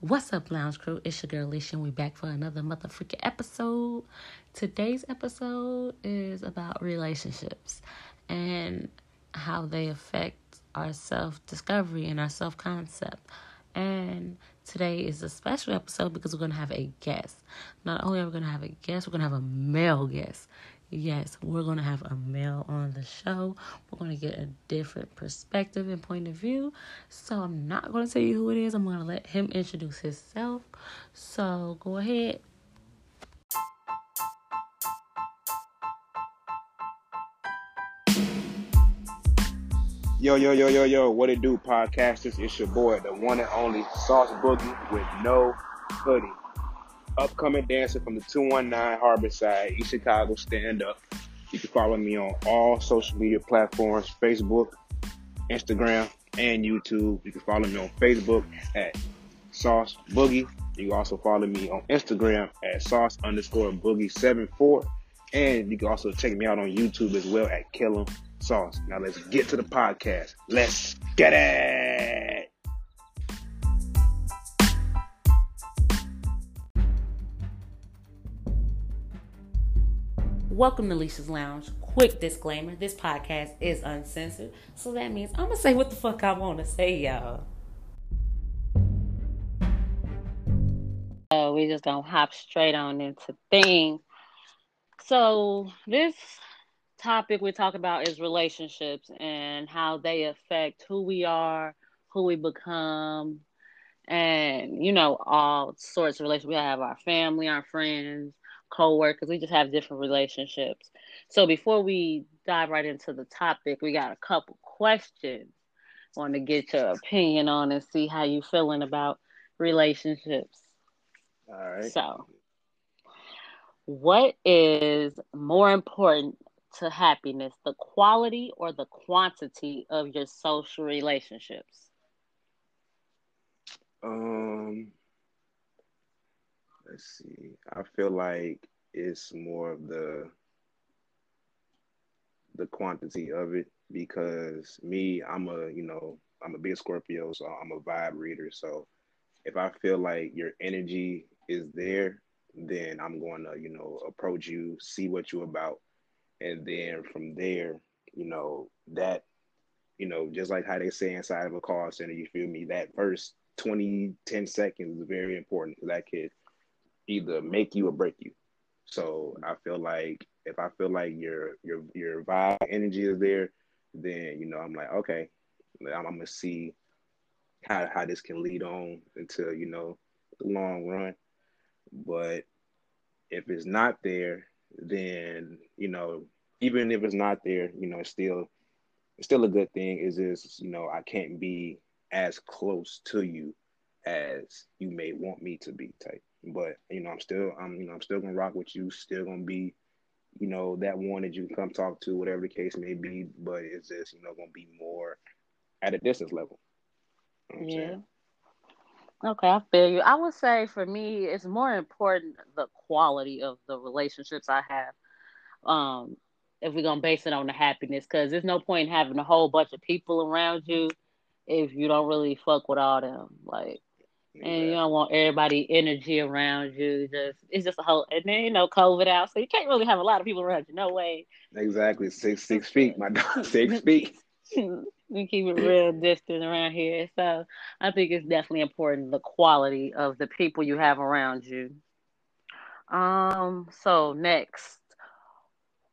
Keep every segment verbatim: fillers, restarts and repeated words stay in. What's up, Lounge Crew? It's your girl, Leisha, and we're back for another motherfucking episode. Today's episode is about relationships and how they affect our self-discovery and our self-concept. And today is a special episode because we're going to have a guest. Not only are we going to have a guest, we're going to have a male guest. Yes, we're going to have a male on the show. We're going to get a different perspective and point of view. So I'm not going to tell you who it is. I'm going to let him introduce himself. So go ahead. Yo, yo, yo, yo, yo. What it do, podcasters? It's your boy, the one and only Sauce Boogie with no hoodie. Upcoming dancer from the two one nine Harborside, East Chicago, stand up. You can follow me on all social media platforms, Facebook, Instagram, and YouTube. You can follow me on Facebook at Sauce Boogie. You can also follow me on Instagram at Sauce underscore Boogie seven four. And you can also check me out on YouTube as well at Kill Em Sauce. Now let's get to the podcast. Let's get it! Welcome to Leisha's Lounge. Quick disclaimer, this podcast is uncensored, so that means I'm going to say what the fuck I want to say, y'all. So we just going to hop straight on into things. So this topic we're talking about is relationships and how they affect who we are, who we become, and, you know, all sorts of relationships. We have our family, our friends, co-workers. We just have different relationships. So before we dive right into the topic, we got a couple questions. I want to get your opinion on and see how you feeling about relationships. All right. So what is more important to happiness, the quality or the quantity of your social relationships? Um... Let's see. I feel like it's more of the the quantity of it because me, I'm a, you know, I'm a big Scorpio, so I'm a vibe reader. So if I feel like your energy is there, then I'm going to, you know, approach you, see what you're about. And then from there, you know, that, you know, just like how they say inside of a call center, you feel me, that first twenty, ten seconds is very important because that kid either make you or break you. So I feel like if I feel like your your your vibe energy is there, then, you know, I'm like, okay, I'm, I'm gonna see how how this can lead on into, you know, the long run. But if it's not there, then, you know, even if it's not there, you know, it's still it's still a good thing. It's just, you know, I can't be as close to you as you may want me to be type. But, you know, I'm still, I'm, you know, I'm still gonna rock with you. Still gonna be, you know, that one that you can come talk to, whatever the case may be. But it's just, you know, gonna be more at a distance level. You know what I'm saying? Okay, I feel you. I would say for me, it's more important the quality of the relationships I have. Um, if we're gonna base it on the happiness, because there's no point in having a whole bunch of people around you if you don't really fuck with all them, like. And you don't want everybody energy around you. Just it's just a whole, and then, you know, COVID out, so you can't really have a lot of people around you. No way. Exactly, six six feet, my dog, six feet. We keep it real distant around here, so I think it's definitely important the quality of the people you have around you. Um. So next,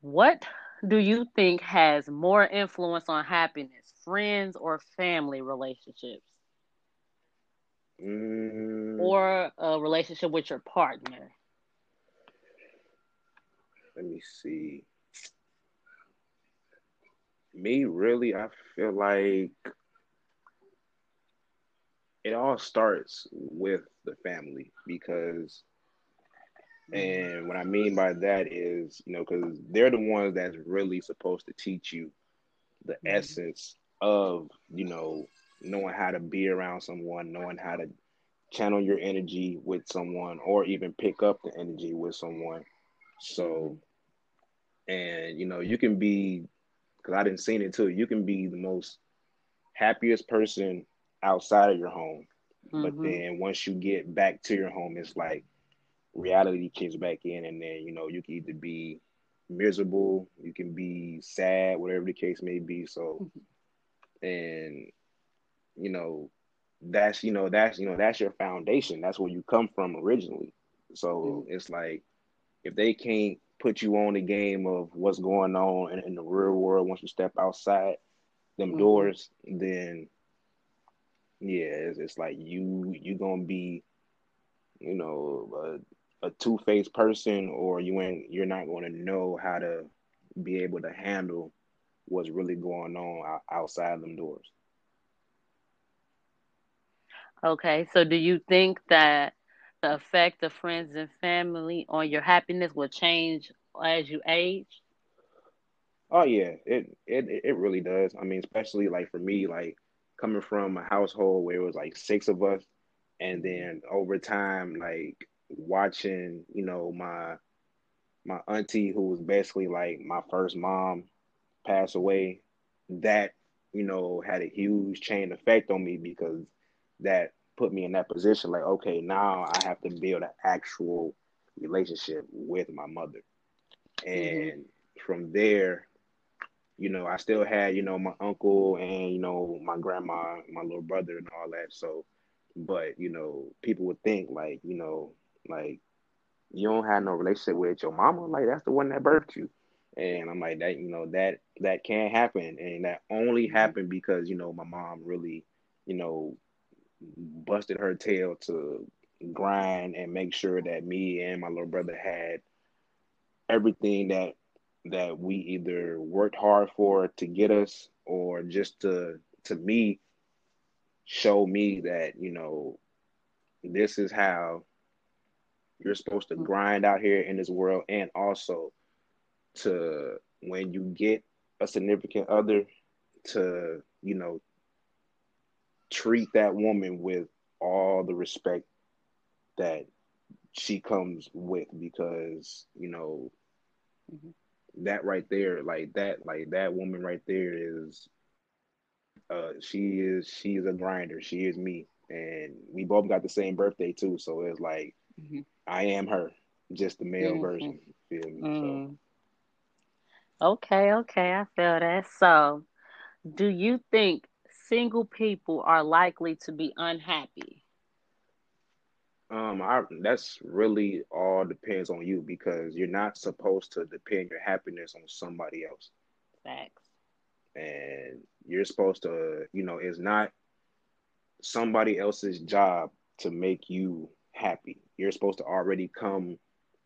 what do you think has more influence on happiness, friends or family relationships? Mm. Or a relationship with your partner. Let me see. Me, really, I feel like it all starts with the family because, mm. and what I mean by that is, you know, because they're the ones that's really supposed to teach you the mm. essence of, you know, knowing how to be around someone, knowing how to channel your energy with someone or even pick up the energy with someone. So, and, you know, you can be, because I didn't see it too, you can be the most happiest person outside of your home, Mm-hmm. But then once you get back to your home, it's like reality kicks back in, and then, you know, you can either be miserable, you can be sad, whatever the case may be. So, mm-hmm. and, you know, that's, you know, that's, you know, that's your foundation. That's where you come from originally. So mm-hmm. it's like, if they can't put you on the game of what's going on in, in the real world once you step outside them mm-hmm. doors, then yeah, it's, it's like you you gonna be, you know, a, a two-faced person, or you ain't you're not gonna know how to be able to handle what's really going on outside them doors. Okay, so do you think that the effect of friends and family on your happiness will change as you age? Oh yeah, it it it really does. I mean, especially like for me, like coming from a household where it was like six of us, and then over time, like watching, you know, my my auntie, who was basically like my first mom, pass away, that, you know, had a huge chain effect on me, because that put me in that position. Like, okay, now I have to build an actual relationship with my mother. And mm-hmm. from there, you know, I still had, you know, my uncle and, you know, my grandma, my little brother and all that. So, but, you know, people would think like, you know, like, you don't have no relationship with your mama. Like, that's the one that birthed you. And I'm like, that, you know, that, that can't happen. And that only happened because, you know, my mom really, you know, busted her tail to grind and make sure that me and my little brother had everything that that we either worked hard for to get us, or just to to me show me that, you know, this is how you're supposed to grind out here in this world. And also to, when you get a significant other, to, you know, treat that woman with all the respect that she comes with, because, you know, mm-hmm. that right there, like that, like that woman right there is, uh, she is, she is a grinder. She is me. And we both got the same birthday too. So it's like, mm-hmm. I am her, just the male mm-hmm. version. Feel me? Mm. So. Okay. Okay. I feel that. So do you think single people are likely to be unhappy? Um, I, that's really all depends on you, because you're not supposed to depend your happiness on somebody else. Facts. And you're supposed to, you know, it's not somebody else's job to make you happy. You're supposed to already come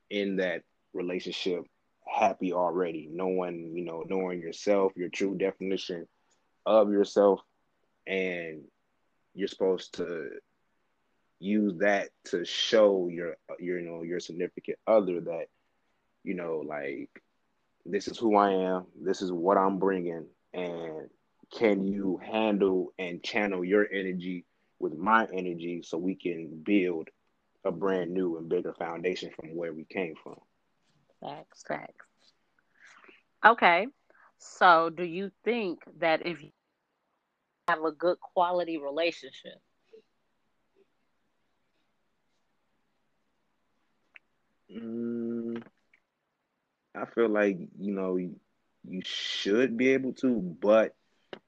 in that relationship happy already, knowing, you know, knowing yourself, your true definition of yourself. And you're supposed to use that to show your, your, you know, your significant other that, you know, like, this is who I am, this is what I'm bringing, and can you handle and channel your energy with my energy so we can build a brand new and bigger foundation from where we came from. Facts, facts. Okay, so do you think that if you have a good quality relationship, mm, I feel like, you know, you should be able to, but,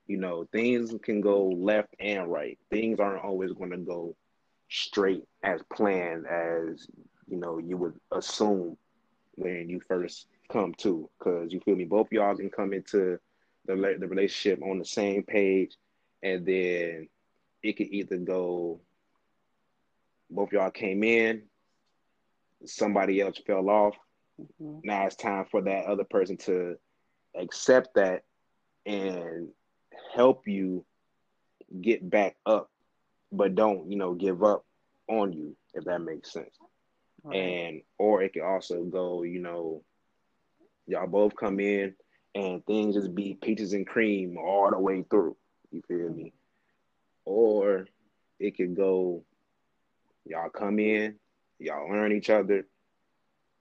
you know, things can go left and right. Things aren't always going to go straight as planned as, you know, you would assume when you first come to, because, you feel me, both y'all can come into the the relationship on the same page, and then it could either go, both y'all came in, somebody else fell off. Mm-hmm. Now it's time for that other person to accept that and help you get back up, but don't, you know, give up on you, if that makes sense. Right. And, or it could also go, you know, y'all both come in and things just be peaches and cream all the way through. You feel me? Or it could go, y'all come in, y'all learn each other,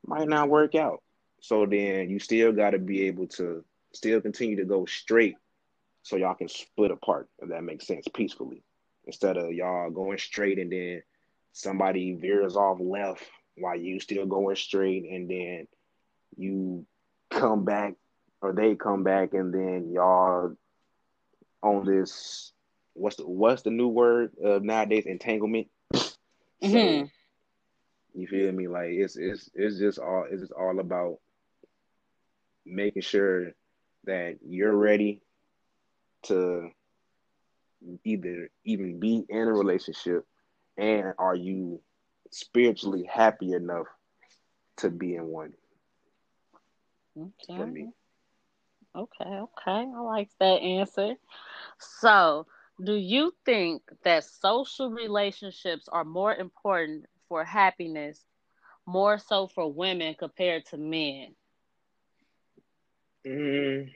might not work out. So then you still got to be able to still continue to go straight so y'all can split apart, if that makes sense, peacefully. instead of y'all going straight and then somebody veers off left while you still going straight, and then you come back or they come back, and then y'all on this what's the what's the new word of nowadays, entanglement. Mm-hmm. So, you feel me? Like it's it's it's just all it's just all about making sure that you're ready to either even be in a relationship, and are you spiritually happy enough to be in one? Okay. For me. Okay, okay. I like that answer. So, do you think that social relationships are more important for happiness, more so for women compared to men? Mm,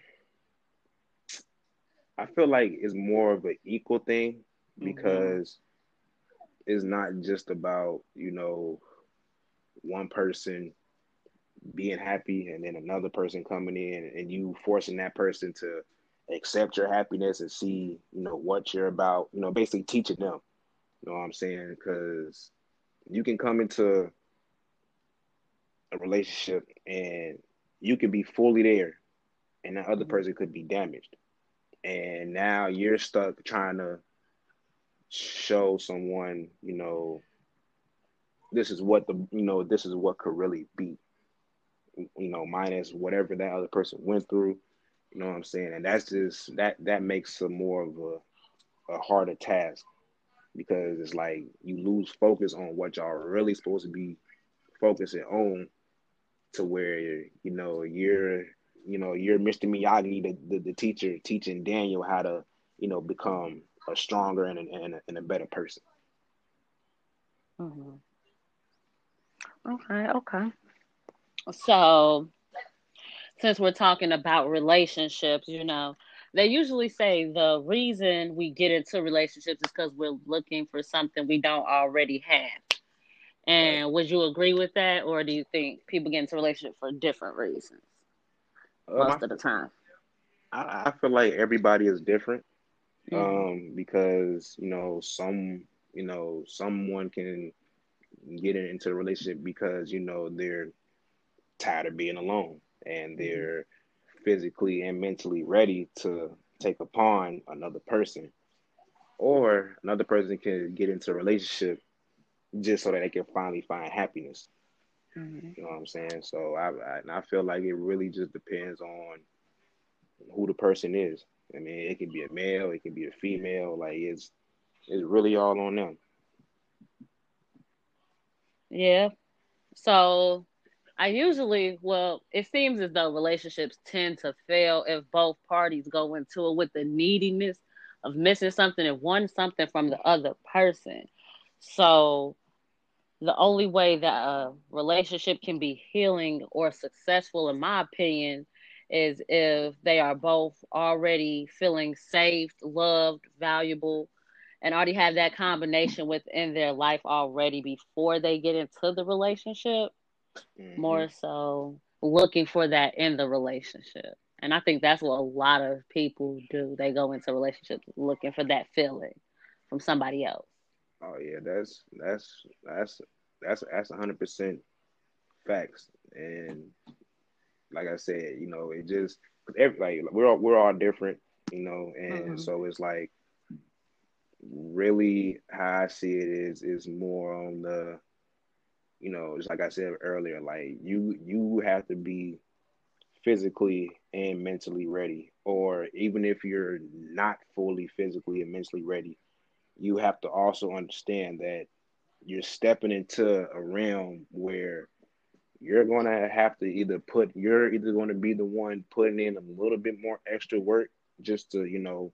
I feel like it's more of an equal thing, because mm-hmm. it's not just about, you know, one person being happy and then another person coming in and you forcing that person to accept your happiness and see, you know, what you're about, you know, basically teaching them, you know what I'm saying? Because you can come into a relationship and you can be fully there and the other person could be damaged. And now you're stuck trying to show someone, you know, this is what the, you know, this is what could really be, you know, minus whatever that other person went through. You know what I'm saying? And that's just, that, that makes it more of a, a harder task, because it's like you lose focus on what y'all are really supposed to be focusing on, to where, you know, you're, you know, you're Mister Miyagi, the, the, the teacher teaching Daniel how to, you know, become a stronger and a, and a, and a better person. Mm-hmm. Okay, okay. So, since we're talking about relationships, you know, they usually say the reason we get into relationships is because we're looking for something we don't already have. And would you agree with that, or do you think people get into relationships for different reasons most um, of the time? I, I feel like everybody is different, mm-hmm. um, because, you know, some, you know, someone can get into a relationship because, you know, they're tired of being alone and they're mm-hmm. physically and mentally ready to take upon another person, or another person can get into a relationship just so that they can finally find happiness. Mm-hmm. You know what I'm saying? So I, I and I feel like it really just depends on who the person is. I mean, it can be a male, it can be a female. Like it's it's really all on them. Yeah. So I usually, well, it seems as though relationships tend to fail if both parties go into it with the neediness of missing something and wanting something from the other person. So the only way that a relationship can be healing or successful, in my opinion, is if they are both already feeling safe, loved, valuable, and already have that combination within their life already before they get into the relationship. Mm-hmm. More so looking for that in the relationship. And I think that's what a lot of people do. They go into relationships looking for that feeling from somebody else. Oh yeah, that's that's that's that's that's a hundred percent facts. And like I said, you know, it just every, like we're all, we're all different, you know, and mm-hmm. so it's like really how I see it is is more on the, you know, just like I said earlier, like you you have to be physically and mentally ready, or even if you're not fully physically and mentally ready, you have to also understand that you're stepping into a realm where you're going to have to either put, you're either going to be the one putting in a little bit more extra work just to, you know,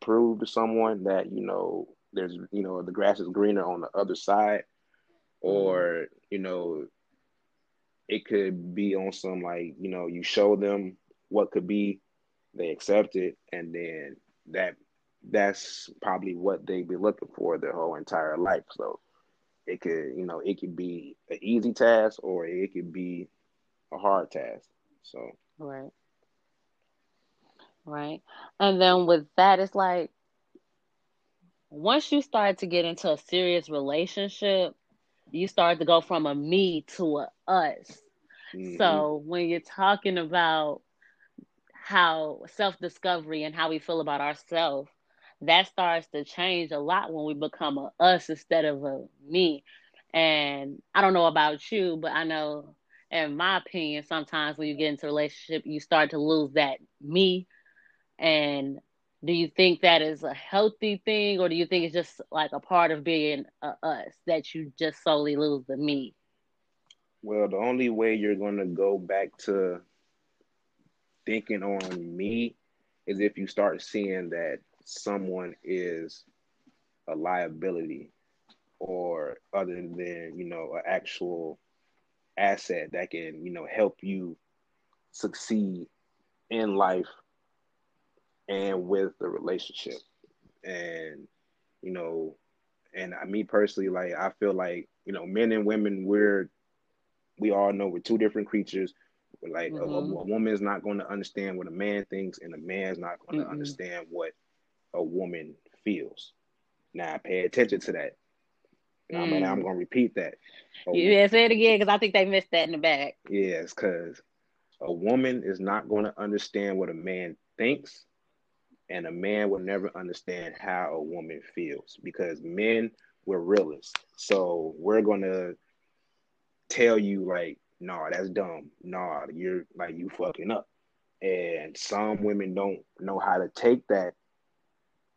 prove to someone that, you know, there's, you know, the grass is greener on the other side, or, you know, it could be on some, like, you know, you show them what could be, they accept it, and then that, that's probably what they be looking for their whole entire life. So it could, you know, it could be an easy task or it could be a hard task. So right, right. And then with that, it's like once you start to get into a serious relationship, you start to go from a me to a us. Mm-hmm. So when you're talking about how self-discovery and how we feel about ourselves, that starts to change a lot when we become a us instead of a me. And I don't know about you, but I know in my opinion, sometimes when you get into a relationship, you start to lose that me. And do you think that is a healthy thing, or do you think it's just like a part of being a us that you just solely lose the me? Well, the only way you're going to go back to thinking on me is if you start seeing that someone is a liability or other than, you know, an actual asset that can, you know, help you succeed in life and with the relationship. And, you know, and I, me personally, like, I feel like, you know, men and women, we're, we all know we're two different creatures. We're like, mm-hmm. a, a woman's not going to understand what a man thinks, and a man's not going to mm-hmm. understand what a woman feels. Now, pay attention to that. Mm. I mean, I'm going to repeat that. A yeah, woman, say it again, because I think they missed that in the back. Yes, because a woman is not going to understand what a man thinks, and a man will never understand how a woman feels, because men, we're realists. So we're going to tell you, like, nah, that's dumb. Nah, you're, like, you fucking up. And some women don't know how to take that,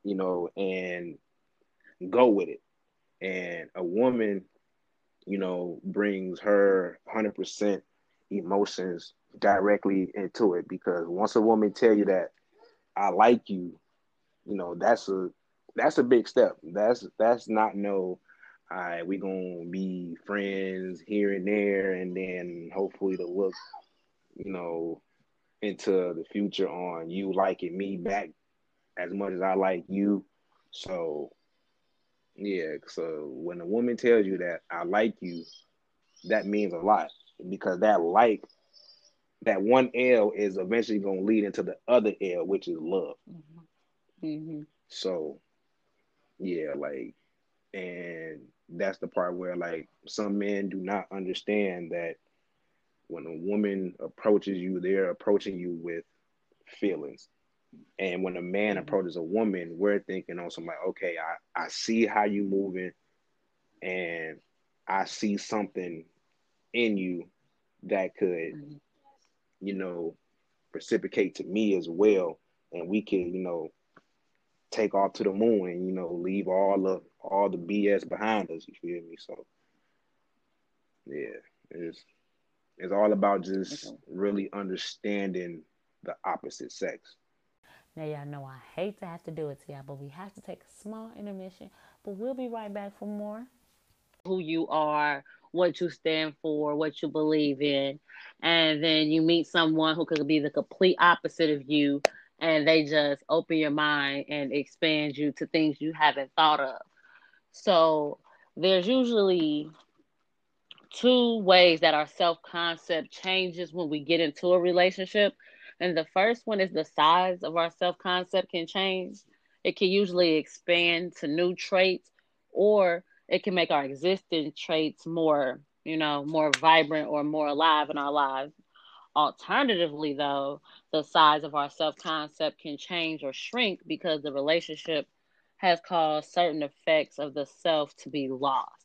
you know, and go with it. And a woman, you know, brings her one hundred percent emotions directly into it, because once a woman tell you that I like you, you know, that's a that's a big step. That's that's not no, all right, we gonna be friends here and there, and then hopefully to look, you know, into the future on you liking me back as much as I like you. So yeah, so when a woman tells you that I like you, that means a lot, because that like, that one L is eventually going to lead into the other L, which is love. Mm-hmm. Mm-hmm. So yeah, like, and that's the part where, like, some men do not understand that when a woman approaches you, they're approaching you with feelings. And when a man approaches a woman, we're thinking on something like, okay, I, I see how you moving, and I see something in you that could, you know, reciprocate to me as well. And we can, you know, take off to the moon and, you know, leave all of all the B S behind us. You feel me? So yeah, it's, it's all about just really understanding the opposite sex. Now, y'all know I hate to have to do it to y'all, but we have to take a small intermission. But we'll be right back for more. Who you are, what you stand for, what you believe in. And then you meet someone who could be the complete opposite of you, and they just open your mind and expand you to things you haven't thought of. So there's usually two ways that our self-concept changes when we get into a relationship. And the first one is the size of our self-concept can change. It can usually expand to new traits, or it can make our existing traits more, you know, more vibrant or more alive in our lives. Alternatively, though, the size of our self-concept can change or shrink because the relationship has caused certain effects of the self to be lost.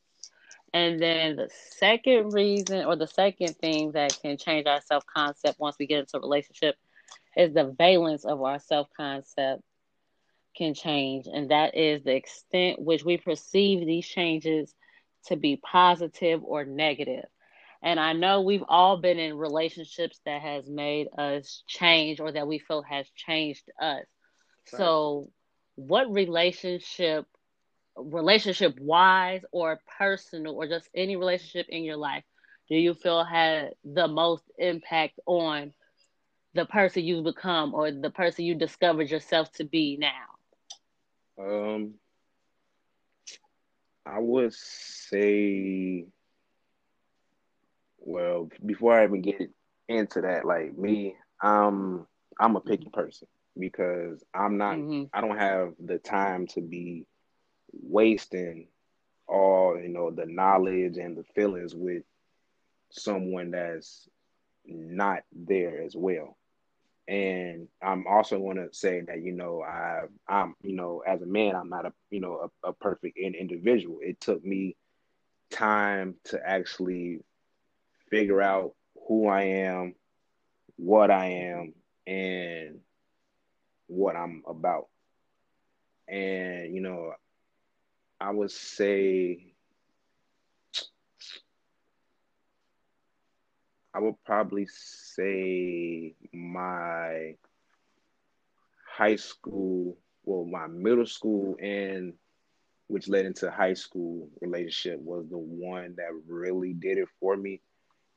And then the second reason, or the second thing that can change our self-concept once we get into a relationship, is the valence of our self-concept can change, and that is the extent which we perceive these changes to be positive or negative. And I know we've all been in relationships that has made us change, or that we feel has changed us. Right. So what relationship, relationship-wise or personal, or just any relationship in your life, do you feel had the most impact on the person you've become, or the person you discovered yourself to be now? Um, I would say, well, before I even get into that, like, me, um, I'm a picky person, because I'm not, mm-hmm. I don't have the time to be wasting all, you know, the knowledge and the feelings with someone that's not there as well. And I'm also going to say that, you know, I, I'm, you know, as a man, I'm not a, you know, a, a perfect individual. It took me time to actually figure out who I am, what I am, and what I'm about. And, you know, I would say I would probably say my high school, well, my middle school and which led into high school relationship was the one that really did it for me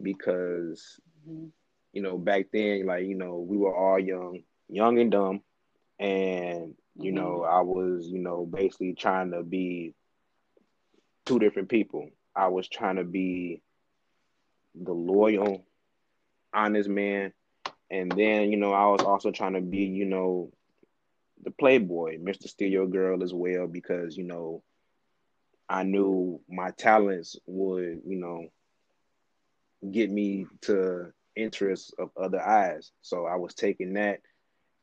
because, mm-hmm. you know, back then, like, you know, we were all young, young and dumb. And, you mm-hmm. know, I was, you know, basically trying to be two different people. I was trying to be the loyal, honest man. And then, you know, I was also trying to be, you know, the playboy, Mister Steal Your Girl as well, because, you know, I knew my talents would, you know, get me to interests of other eyes. So I was taking that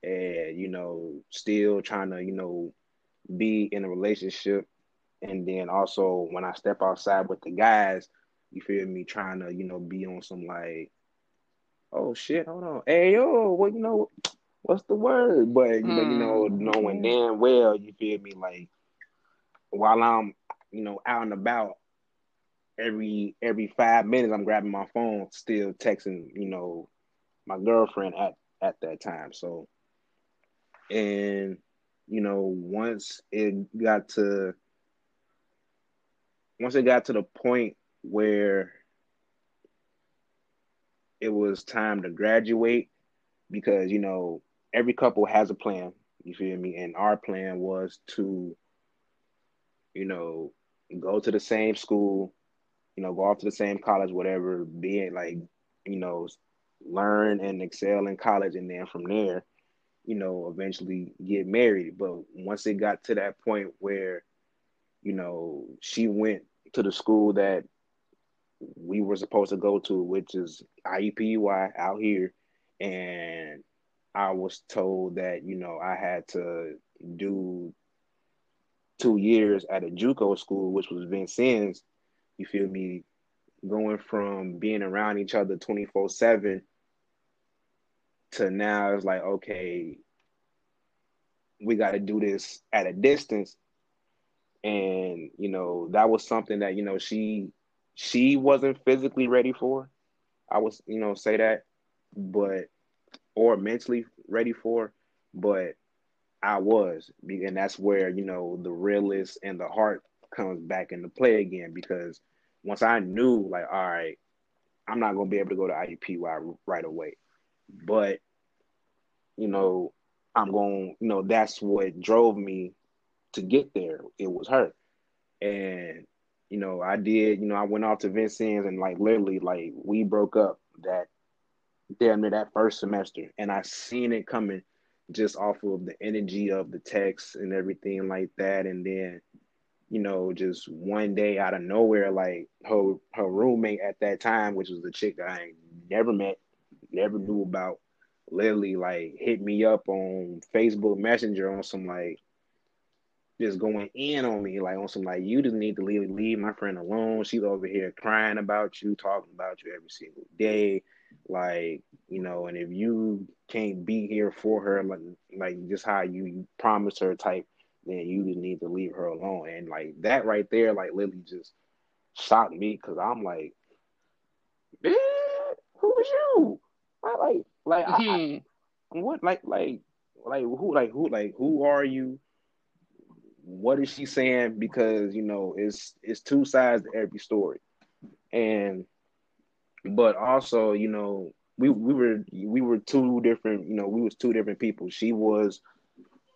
and, you know, still trying to, you know, be in a relationship. And then also when I step outside with the guys, you feel me, trying to, you know, be on some like, oh shit, hold on. Hey, yo, well, you know, what's the word? But, you know, mm. you know, knowing damn well, you feel me, like, while I'm, you know, out and about, every every five minutes I'm grabbing my phone, still texting, you know, my girlfriend at, at that time. So, and, you know, once it got to, once it got to the point where it was time to graduate, because, you know, every couple has a plan, you feel me? And our plan was to, you know, go to the same school, you know, go off to the same college, whatever, be it like, you know, learn and excel in college. And then from there, you know, eventually get married. But once it got to that point where, you know, she went to the school that we were supposed to go to, which is I U P U I out here. And I was told that, you know, I had to do two years at a JUCO school, which was Vincennes, you feel me, going from being around each other twenty-four seven to now it's like, okay, we got to do this at a distance. And, you know, that was something that, you know, she she wasn't physically ready for. I was, you know, say that, but, or mentally ready for, but I was. And that's where, you know, the realness and the heart comes back into play again, because once I knew, like, all right, I'm not going to be able to go to I U P U I right away, but, you know, I'm going, you know, that's what drove me to get there. It was her. And, you know, I did, you know, I went off to Vincennes and, like, literally, like, we broke up that damn near that first semester. And I seen it coming just off of the energy of the text and everything like that. And then, you know, just one day out of nowhere, like, her her roommate at that time, which was the chick that I never met, never knew about, literally, like, hit me up on Facebook Messenger on some, like, just going in on me, like, on some, like, you just need to leave leave my friend alone. She's over here crying about you, talking about you every single day. Like, you know, and if you can't be here for her, like, like just how you, you promised her type, then you just need to leave her alone. And, like, that right there, like, literally just shocked me, because I'm like, bitch, who is you? I, like, like, mm-hmm. I, I, what, like, like, like, who, like, who, like, who are you? What is she saying? Because, you know, it's it's two sides to every story. And but also, you know, we we were we were two different, you know, we was two different people. She was,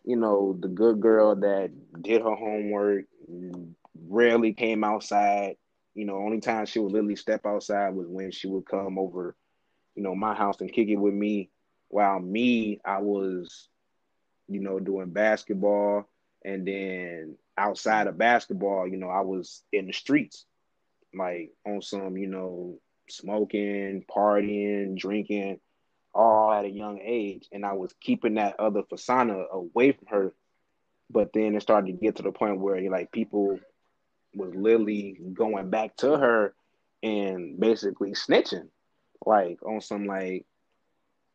you know, the good girl that did her homework, rarely came outside. You know, only time she would literally step outside was when she would come over, you know, my house and kick it with me. While me, I was, you know, doing basketball. And then outside of basketball, you know, I was in the streets, like on some, you know, smoking, partying, drinking, all at a young age. And I was keeping that other persona away from her. But then it started to get to the point where, like, people was literally going back to her and basically snitching, like, on some, like,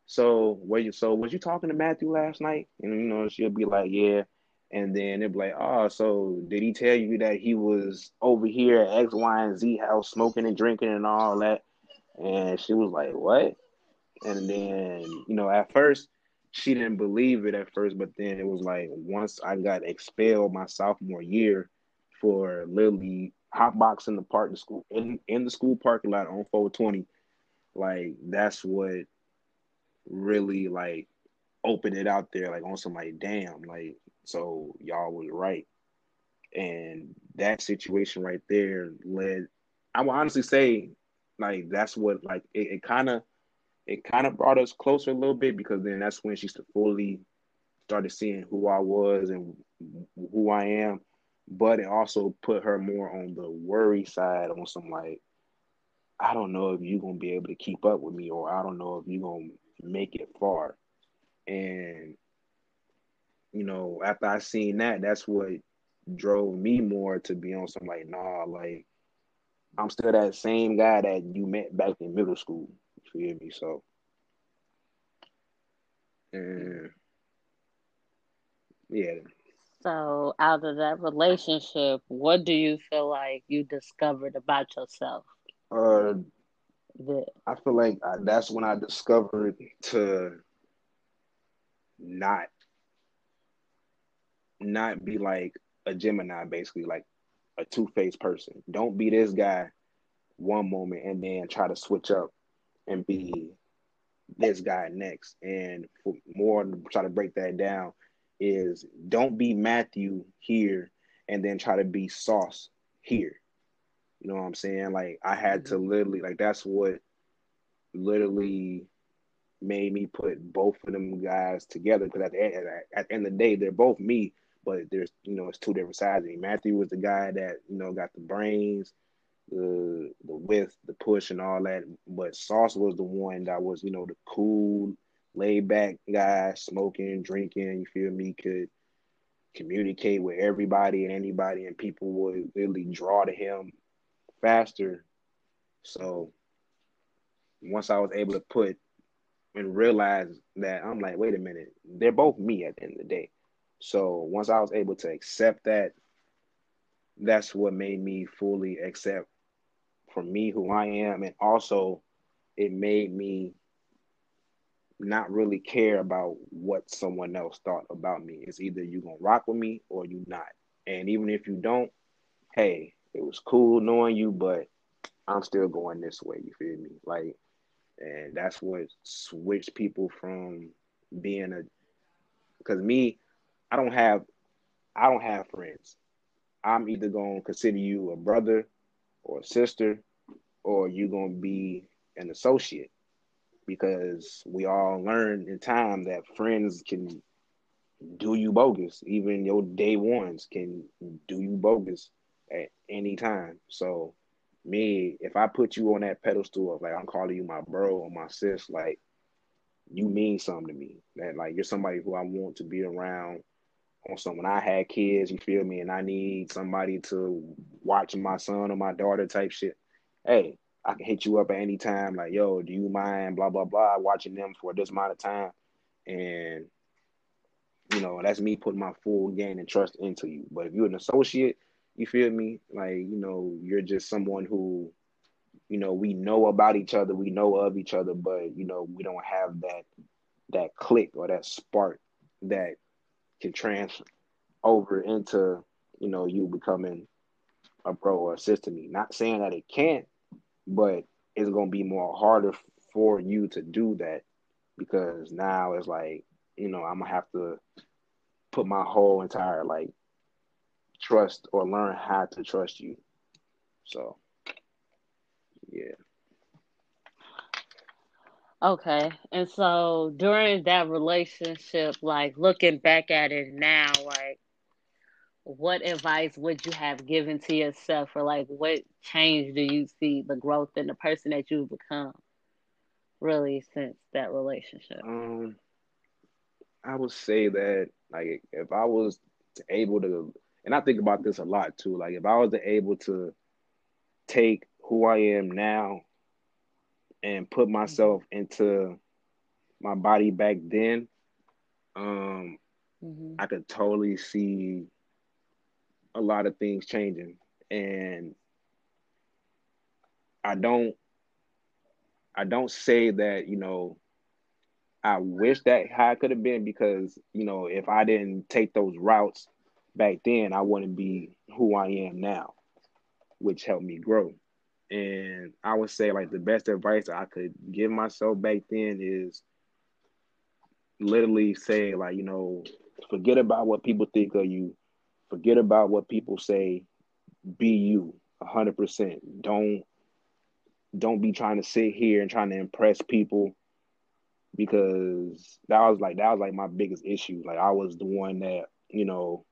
so were you, so was you talking to Matthew last night? And, you know, she'll be like, yeah. And then it'd be like, oh, so did he tell you that he was over here at X, Y, and Z house smoking and drinking and all that? And she was like, what? And then, you know, at first, she didn't believe it at first, but then it was like, once I got expelled my sophomore year for literally hotboxing the park, the school, in, in the school parking lot on four twenty, like, that's what really, like, opened it out there, like, on some, like, damn, like, so y'all was right. And that situation right there led, I would honestly say, like, that's what, like, it, it kind of, It kind of brought us closer a little bit, because then that's when she fully started seeing who I was and who I am. But it also put her more on the worry side, on some, like, I don't know if you're going to be able to keep up with me, or I don't know if you're going to make it far. And, you know, after I seen that, that's what drove me more to be on some, like, nah, like, I'm still that same guy that you met back in middle school. Hear me? So, and yeah. So, out of that relationship, what do you feel like you discovered about yourself? Uh, the, I feel like I, that's when I discovered to not, not be like a Gemini, basically, like a two-faced person. Don't be this guy one moment and then try to switch up and be this guy next. And for more to try to break that down is, don't be Matthew here and then try to be Sauce here. You know what I'm saying? Like, I had to literally, like, that's what literally made me put both of them guys together, because at the end, at the end of the day, they're both me, but there's, you know, it's two different sides of me. Matthew was the guy that, you know, got the brains, the the width, the push, and all that. But Sauce was the one that was, you know, the cool, laid back guy, smoking, drinking, you feel me, could communicate with everybody and anybody, and people would really draw to him faster. So once I was able to put and realize that, I'm like, wait a minute, they're both me at the end of the day. So once I was able to accept that, that's what made me fully accept for me who I am. And also, it made me not really care about what someone else thought about me. It's either you're going to rock with me or you not. And even if you don't, hey, it was cool knowing you, but I'm still going this way. You feel me? Like, and that's what switched people from being a, because me, I don't have, I don't have friends. I'm either going to consider you a brother or a sister, or you're going to be an associate, because we all learn in time that friends can do you bogus. Even your day ones can do you bogus at any time. So me, if I put you on that pedestal of, like, I'm calling you my bro or my sis, like, you mean something to me. That, like, you're somebody who I want to be around. So when I had kids, you feel me, and I need somebody to watch my son or my daughter type shit, hey, I can hit you up at any time, like, yo, do you mind, blah, blah, blah, watching them for this amount of time? And, you know, that's me putting my full gain and trust into you. But if you're an associate, you feel me, like, you know, you're just someone who, you know, we know about each other, we know of each other, but, you know, we don't have that that click or that spark that can transfer over into, you know, you becoming a bro or a sis to me. Not saying that it can't, but it's going to be more harder for you to do that, because now it's like, you know, I'm going to have to put my whole entire, like, trust, or learn how to trust you. So, yeah. Okay, and so during that relationship, like, looking back at it now, like, what advice would you have given to yourself, or like what change do you see the growth in the person that you've become really since that relationship? Um, I would say that like if I was able to, and I think about this a lot too, like if I was able to take who I am now and put myself mm-hmm. into my body back then, um, mm-hmm. I could totally see a lot of things changing. And I don't I don't say that, you know, I wish that how it could have been, because, you know, if I didn't take those routes back then, I wouldn't be who I am now, which helped me grow. And I would say like the best advice I could give myself back then is literally say like, you know, forget about what people think of you. Forget about what people say. Be you one hundred percent. Don't don't be trying to sit here and trying to impress people, because that was like that was like my biggest issue. Like I was the one that, you know,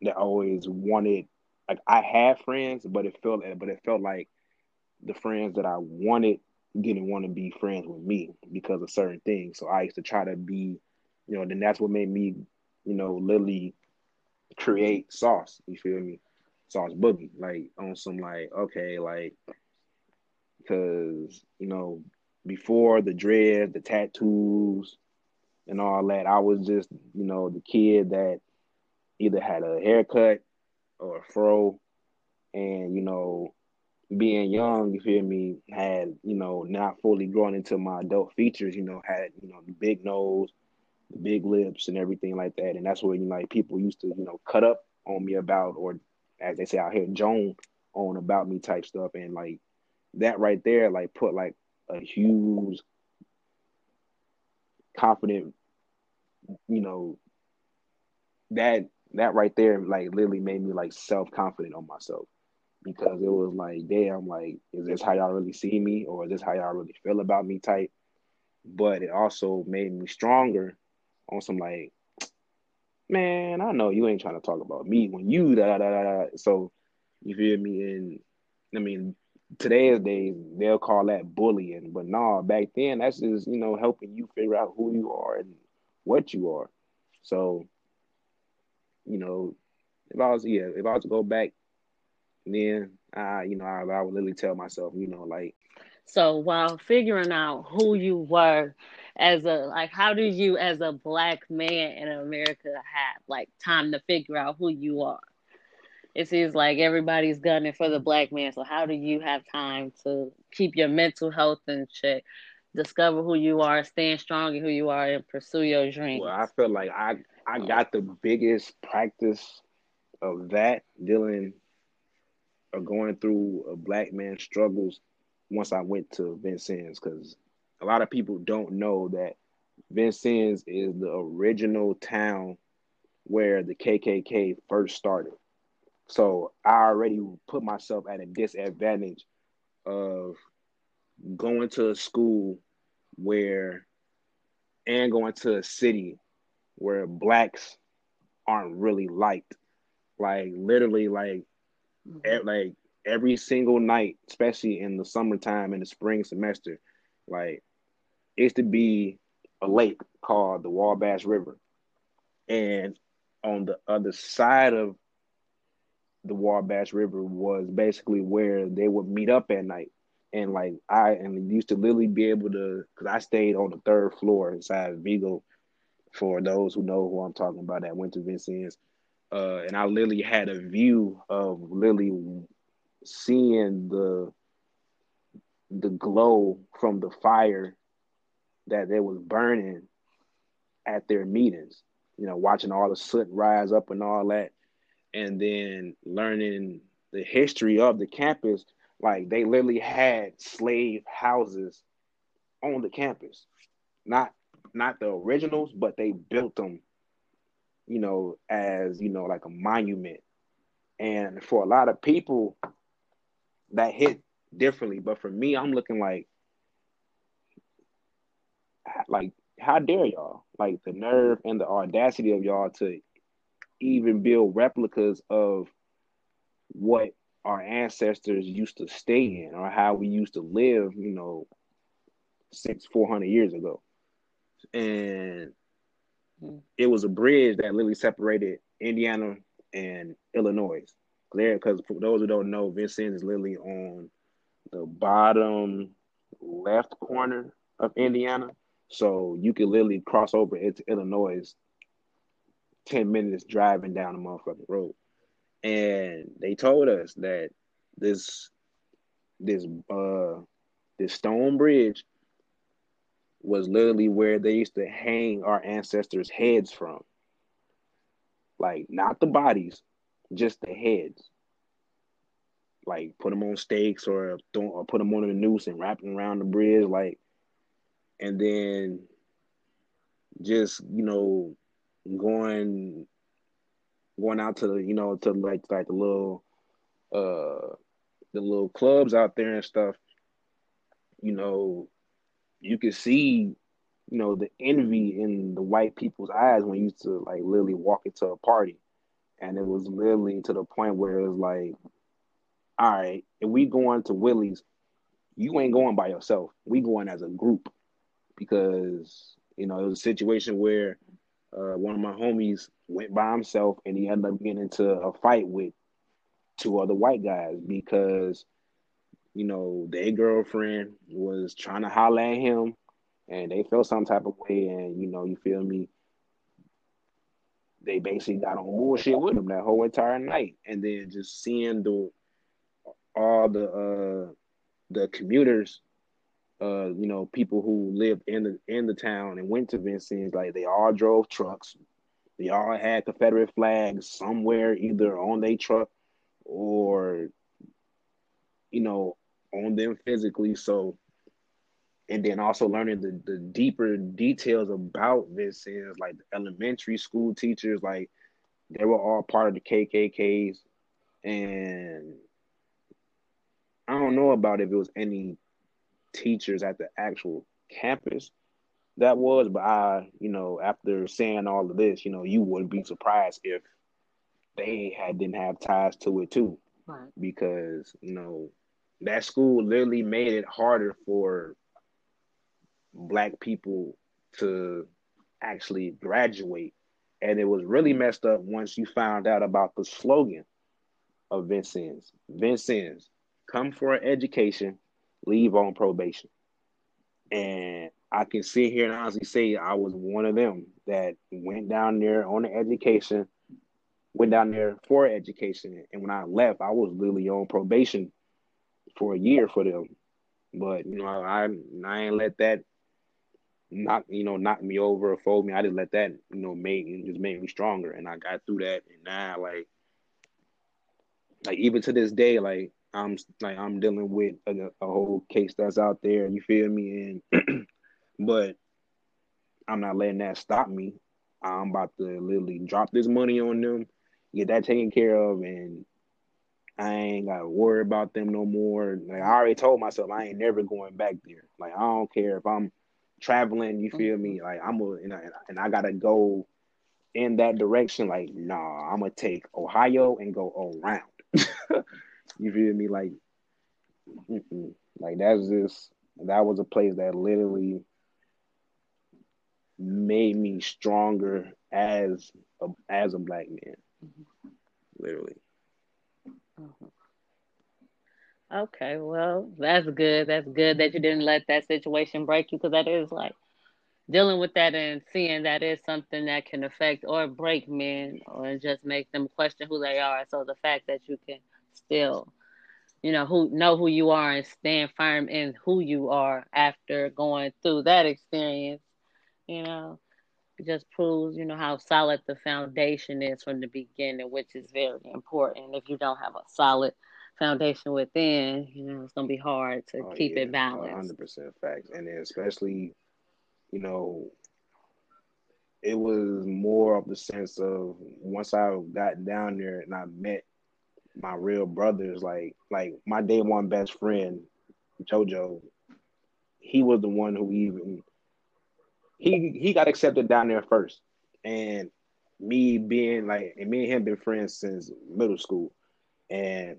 that always wanted, like I had friends, but it felt but it felt like the friends that I wanted didn't want to be friends with me because of certain things. So I used to try to be, you know, then that's what made me, you know, literally create Sauce, you feel me? Sauce Boogie, like on some like, okay, like, because, you know, before the dread, the tattoos and all that, I was just, you know, the kid that either had a haircut or a fro, and, you know, being young, you feel me, had, you know, not fully grown into my adult features, you know, had, you know, the big nose, the big lips and everything like that. And that's what, you know, like people used to, you know, cut up on me about, or as they say out here, Joan on about me type stuff. And like that right there, like put like a huge confident, you know, that that right there like literally made me like self-confident on myself, because it was like, damn, like, is this how y'all really see me, or is this how y'all really feel about me type? But it also made me stronger on some like, man, I know you ain't trying to talk about me when you da da da da. So you feel me? And I mean, today's days they'll call that bullying, but nah, back then that's just, you know, helping you figure out who you are and what you are. So, you know, if I was yeah, if I was to go back, then I, you know, I, I would literally tell myself, you know, like. So while figuring out who you were as a, like, how do you as a Black man in America have like time to figure out who you are? It seems like everybody's gunning for the Black man. So how do you have time to keep your mental health in check, discover who you are, stand strong in who you are, and pursue your dreams? Well, I feel like I, I got the biggest practice of that dealing or going through a Black man's struggles once I went to Vincennes, because a lot of people don't know that Vincennes is the original town where the K K K first started. So I already put myself at a disadvantage of going to a school where, and going to a city where Blacks aren't really liked. Like literally like, mm-hmm. like, every single night, especially in the summertime and the spring semester, like it used to be a lake called the Wabash River. And on the other side of the Wabash River was basically where they would meet up at night. And like I and used to literally be able to, because I stayed on the third floor inside Vigo, for those who know who I'm talking about that went to Vincennes. Uh, and I literally had a view of literally seeing the the glow from the fire that they was burning at their meetings, you know, watching all the soot rise up and all that, and then learning the history of the campus. Like they literally had slave houses on the campus, not not the originals, but they built them, you know, as, you know, like a monument. And for a lot of people, that hit differently. But for me, I'm looking like, like, how dare y'all? Like the nerve and the audacity of y'all to even build replicas of what our ancestors used to stay in or how we used to live, you know, six, four hundred years ago. And it was a bridge that literally separated Indiana and Illinois. Because for those who don't know, Vincennes is literally on the bottom left corner of Indiana. So you can literally cross over into Illinois ten minutes driving down the motherfucking road. And they told us that this this uh this stone bridge was literally where they used to hang our ancestors' heads from. Like, not the bodies, just the heads. Like, put them on stakes or, or put them on a noose and wrap them around the bridge. Like, and then just, you know, going going out to the, you know, to like like the little uh the little clubs out there and stuff, you know, you could see, you know, the envy in the white people's eyes when you used to, like, literally walk into a party. And it was literally to the point where it was like, all right, if we going to Willie's, you ain't going by yourself. We going as a group. Because, you know, it was a situation where uh, one of my homies went by himself and he ended up getting into a fight with two other white guys because, you know, their girlfriend was trying to holler at him and they felt some type of way. And, you know, you feel me? They basically got on bullshit with him that whole entire night. And then just seeing the all the uh, the commuters, uh, you know, people who lived in the in the town and went to Vincennes, like they all drove trucks. They all had Confederate flags somewhere, either on their truck or, you know, on them physically. So, and then also learning the, the deeper details about Vincennes, like the elementary school teachers, like they were all part of the K K Ks. And I don't know about if it was any teachers at the actual campus that was, but I, you know, after saying all of this, you know, you wouldn't be surprised if they had didn't have ties to it too. Right. Because, you know, that school literally made it harder for Black people to actually graduate. And it was really messed up once you found out about the slogan of Vincennes. Vincennes, come for an education, leave on probation. And I can sit here and honestly say I was one of them that went down there on an education, went down there for education. And when I left, I was literally on probation for a year for them. But, you know, I I ain't let that knock, you know, knock me over or fold me. I didn't let that, you know, make just make me stronger. And I got through that. And now, like, like even to this day, like, I'm like I'm dealing with a, a whole case that's out there. You feel me? And but I'm not letting that stop me. I'm about to literally drop this money on them, get that taken care of, and I ain't got to worry about them no more. Like, I already told myself I ain't never going back there. Like, I don't care if I'm traveling, you feel me? Like, I'm a, and I, and I got to go in that direction. Like, nah, I'm going to take Ohio and go around. You feel me? Like, mm-mm. Like, that's just, that was a place that literally made me stronger as a, as a Black man. Mm-hmm. Literally. Okay, well, that's good. That's good that you didn't let that situation break you, because that is like dealing with that and seeing that is something that can affect or break men or just make them question who they are. So the fact that you can still, you know, who know who you are and stand firm in who you are after going through that experience, you know, it just proves, you know, how solid the foundation is from the beginning, which is very important. If you don't have a solid foundation within, you know, it's going to be hard to oh, keep yeah. it balanced. one hundred percent facts. And especially, you know, it was more of the sense of once I got down there and I met my real brothers, like, like my day one best friend, JoJo, he was the one who even... He he got accepted down there first, and me being like, and me and him been friends since middle school, and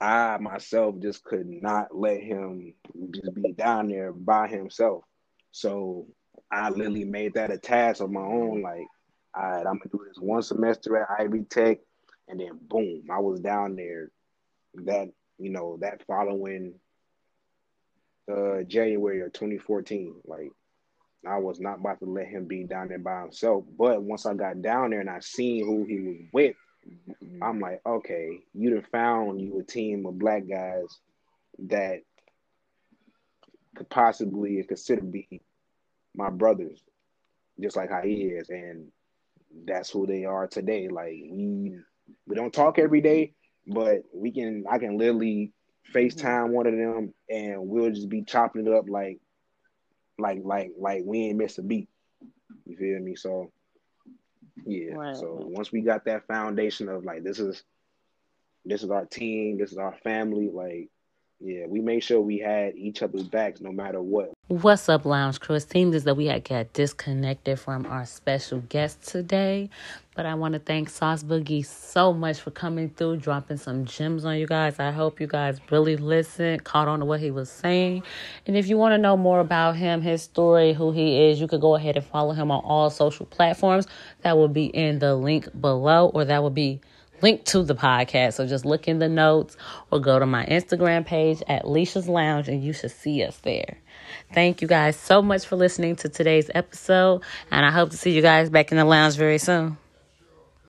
I myself just could not let him just be down there by himself. So I literally made that a task of my own. Like, all right, I'm gonna do this one semester at Ivy Tech, and then boom, I was down there. That you know that following uh, January of twenty fourteen, like. I was not about to let him be down there by himself. But once I got down there and I seen who he was with, mm-hmm. I'm like, okay, you done found you a team of black guys that could possibly consider be my brothers, just like how he is. And that's who they are today. Like, we we don't talk every day, but we can. I can literally FaceTime one of them and we'll just be chopping it up like, Like, like, like, we ain't miss a beat. You feel me? So, yeah. Right. So once we got that foundation of like, this is, this is our team, this is our family. Like, yeah, we made sure we had each other's backs no matter what. What's up, Lounge Crew? It seems as though we had got disconnected from our special guest today, but I want to thank Sauce Boogie so much for coming through, dropping some gems on you guys. I hope you guys really listened, caught on to what he was saying. And if you want to know more about him, his story, who he is, you can go ahead and follow him on all social platforms. That will be in the link below, or that will be linked to the podcast. So just look in the notes or go to my Instagram page at Leisha's Lounge and you should see us there. Thank you guys so much for listening to today's episode, and I hope to see you guys back in the lounge very soon.